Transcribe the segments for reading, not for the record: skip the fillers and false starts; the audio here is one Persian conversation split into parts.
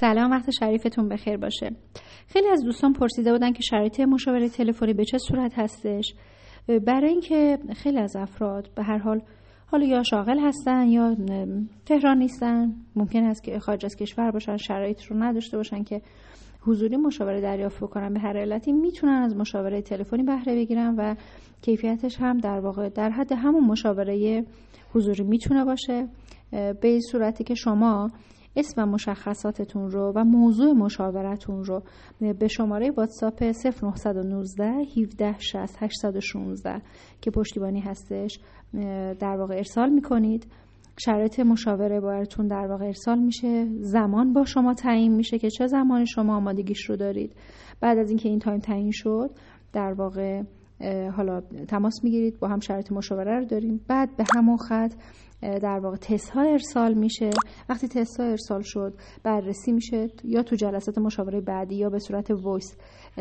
سلام، وقت شریفتون بخیر باشه. خیلی از دوستان پرسیده بودن که شرایط مشاوره تلفنی به چه صورت هستش، برای اینکه خیلی از افراد به هر حال حالا یا شاغل هستن یا تهران نیستن، ممکن است که خارج از کشور باشن، شرایط رو نداشته باشن که حضوری مشاوره دریافت بکنن. به هر علتی میتونن از مشاوره تلفنی بهره بگیرن و کیفیتش هم در واقع در حد همون مشاوره حضوری میتونه باشه، به صورتی که شما اسم و مشخصاتتون رو و موضوع مشاورتون رو به شماره واتساپ 0919 1760 816 که پشتیبانی هستش در واقع ارسال میکنید. شرایط مشاوره براتون در واقع ارسال میشه، زمان با شما تعیین میشه که چه زمان شما آمادگیش رو دارید. بعد از اینکه این تایم تعیین شد در واقع حالا تماس میگیرید، با هم شرایط مشاوره رو داریم، بعد به همون خط در واقع تست ها ارسال میشه. وقتی تست ها ارسال شد بررسی میشه، یا تو جلسات مشاوره بعدی یا به صورت وایس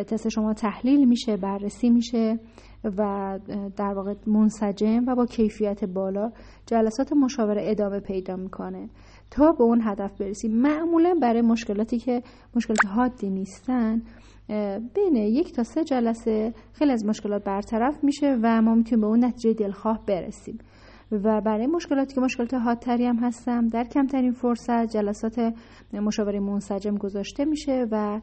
تست شما تحلیل میشه، بررسی میشه و در واقع منسجم و با کیفیت بالا جلسات مشاوره ادامه پیدا میکنه تا به اون هدف برسیم. معمولا برای مشکلاتی که مشکلات حادی نیستن بین 1 تا 3 جلسه خیلی از مشکلات برطرف میشه و ما میتونیم به اون نتیجه دلخواه برسیم. و برای مشکلاتی که مشکلات حادتری هم هستن در کمترین فرصت جلسات مشاوره منسجم گذاشته میشه و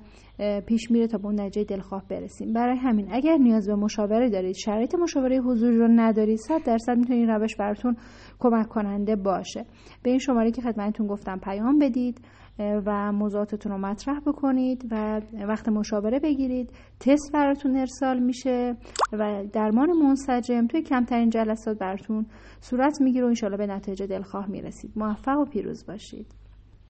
پیش میره تا به اون نتیجه دلخواه برسیم. برای همین اگر نیاز به مشاوره دارید، شرایط مشاوره حضوری رو ندارید، 100% میتونید روش براتون کمک کننده باشه. به این شماره که خدمتتون گفتم پیام بدید و موضوعاتتون رو مطرح بکنید و وقت مشاوره بگیرید. تست براتون ارسال میشه و درمان منسجم توی کمترین جلسات براتون صورت میگیره و انشالله به نتیجه دلخواه میرسید. موفق و پیروز باشید.